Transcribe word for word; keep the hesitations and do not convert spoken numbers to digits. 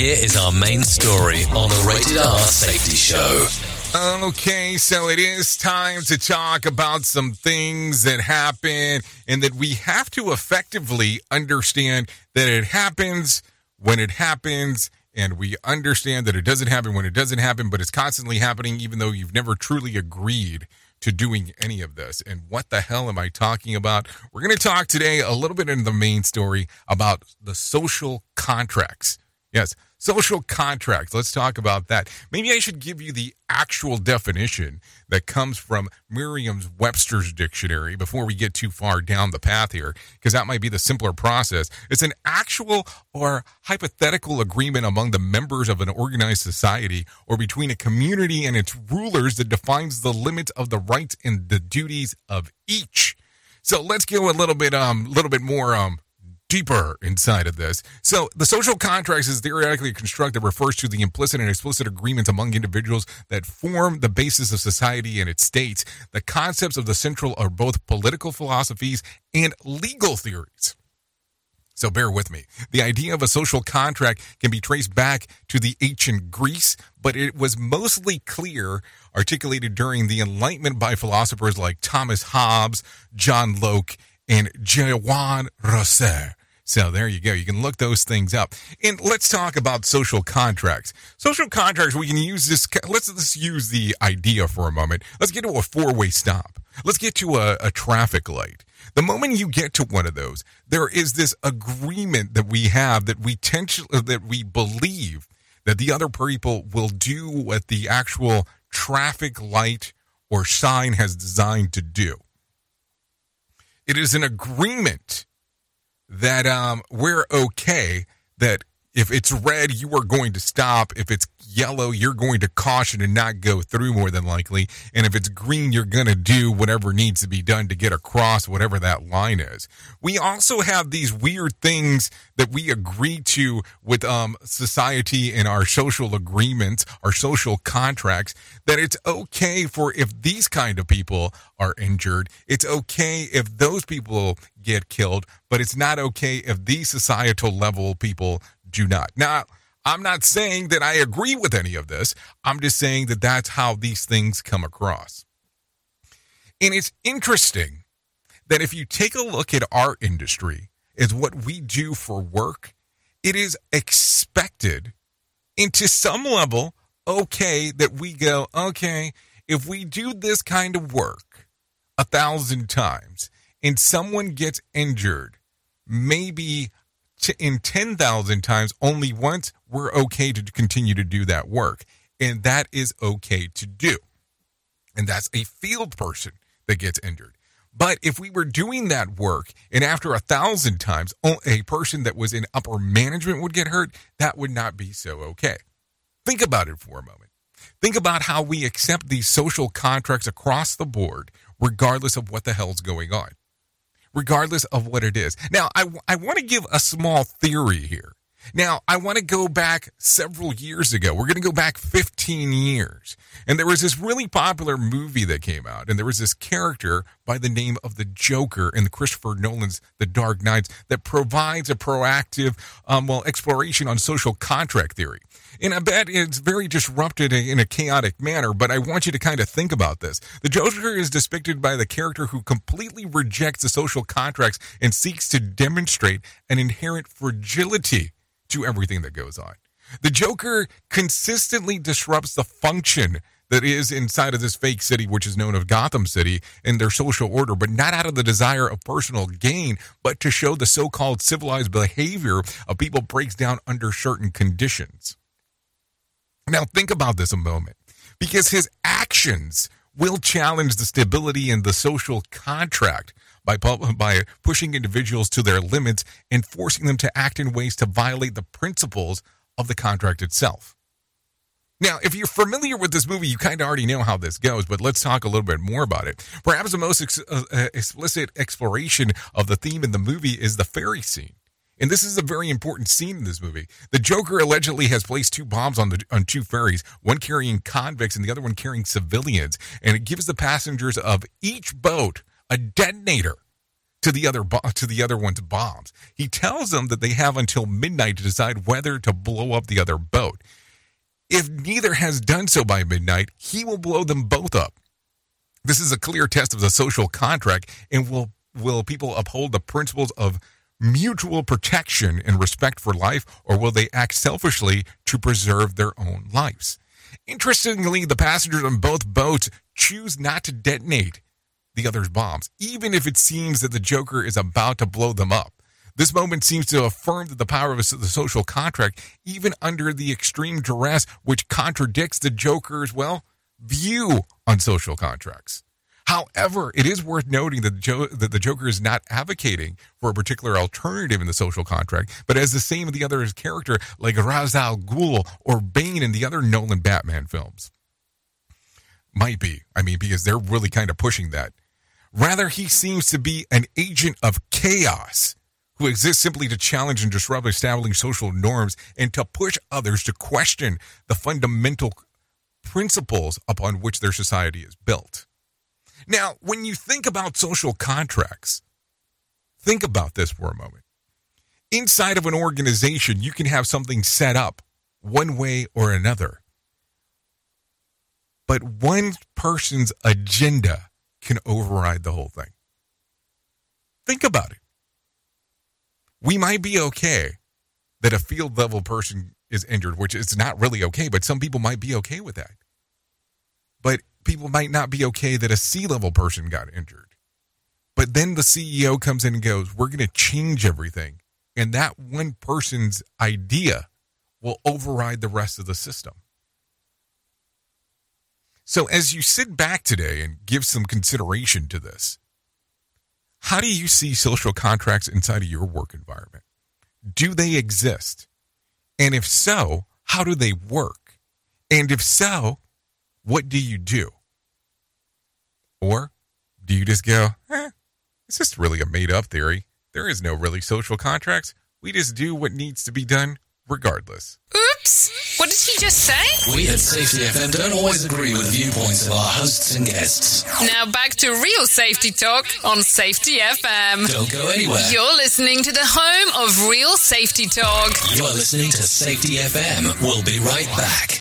Here is our main story on the Rated R Safety Show. Okay, so it is time to talk about some things that happen and that we have to effectively understand that it happens when it happens, and we understand that it doesn't happen when it doesn't happen, but it's constantly happening even though you've never truly agreed to doing any of this. And what the hell am I talking about? We're going to talk today a little bit in the main story about the social contracts. Yes, social contracts. Let's talk about that. Maybe I should give you the actual definition that comes from Merriam Webster's Dictionary before we get too far down the path here, because that might be the simpler process. It's an actual or hypothetical agreement among the members of an organized society or between a community and its rulers that defines the limits of the rights and the duties of each. So let's go a little bit, um, little bit more, um, deeper inside of this. So the social contracts is theoretically a construct that refers to the implicit and explicit agreements among individuals that form the basis of society and its states. The concepts of the central are both political philosophies and legal theories. So bear with me. The idea of a social contract can be traced back to the ancient Greece, but it was mostly clear, articulated during the Enlightenment by philosophers like Thomas Hobbes, John Locke, and Jean-Jacques Rousseau. So there you go. You can look those things up. And let's talk about social contracts. Social contracts, we can use this. Let's just use the idea for a moment. Let's get to a four-way stop. Let's get to a, a traffic light. The moment you get to one of those, there is this agreement that we have that we tension, that we believe that the other people will do what the actual traffic light or sign has designed to do. It is an agreement that um, we're okay, that if it's red, you are going to stop. If it's yellow, you're going to caution and not go through more than likely. And if it's green, you're going to do whatever needs to be done to get across whatever that line is. We also have these weird things that we agree to with um, society and our social agreements, our social contracts, that it's okay for if these kind of people are injured, it's okay if those people get killed, but it's not okay if these societal level people do not. Now, I'm not saying that I agree with any of this. I'm just saying that that's how these things come across. And it's interesting that if you take a look at our industry, it's what we do for work, it is expected and to some level, okay, that we go, okay, if we do this kind of work a thousand times and someone gets injured, maybe in ten thousand times, only once, we're okay to continue to do that work. And that is okay to do. And that's a field person that gets injured. But if we were doing that work and after a thousand times, a person that was in upper management would get hurt, that would not be so okay. Think about it for a moment. Think about how we accept these social contracts across the board, regardless of what the hell's going on. Regardless of what it is. Now, I, I want to give a small theory here. Now, I want to go back several years ago. We're going to go back fifteen years. And there was this really popular movie that came out. And there was this character by the name of the Joker in Christopher Nolan's The Dark Knights that provides a proactive um, well, exploration on social contract theory. And I bet it's very disrupted in a chaotic manner, but I want you to kind of think about this. The Joker is depicted by the character who completely rejects the social contracts and seeks to demonstrate an inherent fragility to everything that goes on. The Joker consistently disrupts the function that is inside of this fake city, which is known as Gotham City, and their social order, but not out of the desire of personal gain, but to show the so-called civilized behavior of people breaks down under certain conditions. Now, think about this a moment, because his actions will challenge the stability and the social contract by by pushing individuals to their limits and forcing them to act in ways to violate the principles of the contract itself. Now, if you're familiar with this movie, you kind of already know how this goes, but let's talk a little bit more about it. Perhaps the most ex- uh, explicit exploration of the theme in the movie is the ferry scene. And this is a very important scene in this movie. The Joker allegedly has placed two bombs on the on two ferries, one carrying convicts and the other one carrying civilians. And it gives the passengers of each boat a detonator to the other bo- to the other one's bombs. He tells them that they have until midnight to decide whether to blow up the other boat. If neither has done so by midnight, he will blow them both up. This is a clear test of the social contract, and will will people uphold the principles of mutual protection and respect for life, or will they act selfishly to preserve their own lives? Interestingly, the passengers on both boats choose not to detonate the other's bombs, even if it seems that the Joker is about to blow them up. This moment seems to affirm that the power of the social contract, even under the extreme duress, which contradicts the Joker's, well, view on social contracts. However, it is worth noting that, jo- that the Joker is not advocating for a particular alternative in the social contract, but as the same of the other's character, like Ra's al Ghul or Bane in the other Nolan Batman films. Might be. I mean, because they're really kind of pushing that. Rather, he seems to be an agent of chaos who exists simply to challenge and disrupt established social norms and to push others to question the fundamental principles upon which their society is built. Now, when you think about social contracts, think about this for a moment. Inside of an organization, you can have something set up one way or another. But one person's agenda can override the whole thing. Think about it. We might be okay that a field-level person is injured, which is not really okay, but some people might be okay with that. But people might not be okay that a C-level person got injured. But then the C E O comes in and goes, we're going to change everything. And that one person's idea will override the rest of the system. So as you sit back today and give some consideration to this, how do you see social contracts inside of your work environment? Do they exist? And if so, how do they work? And if so, what do you do? Or do you just go, eh, it's just really a made-up theory. There is no really social contracts. We just do what needs to be done regardless. Oops! What did he just say? We at Safety F M don't always agree with the viewpoints of our hosts and guests. Now back to Real Safety Talk on Safety F M. Don't go anywhere. You're listening to the home of Real Safety Talk. You're listening to Safety F M. We'll be right back.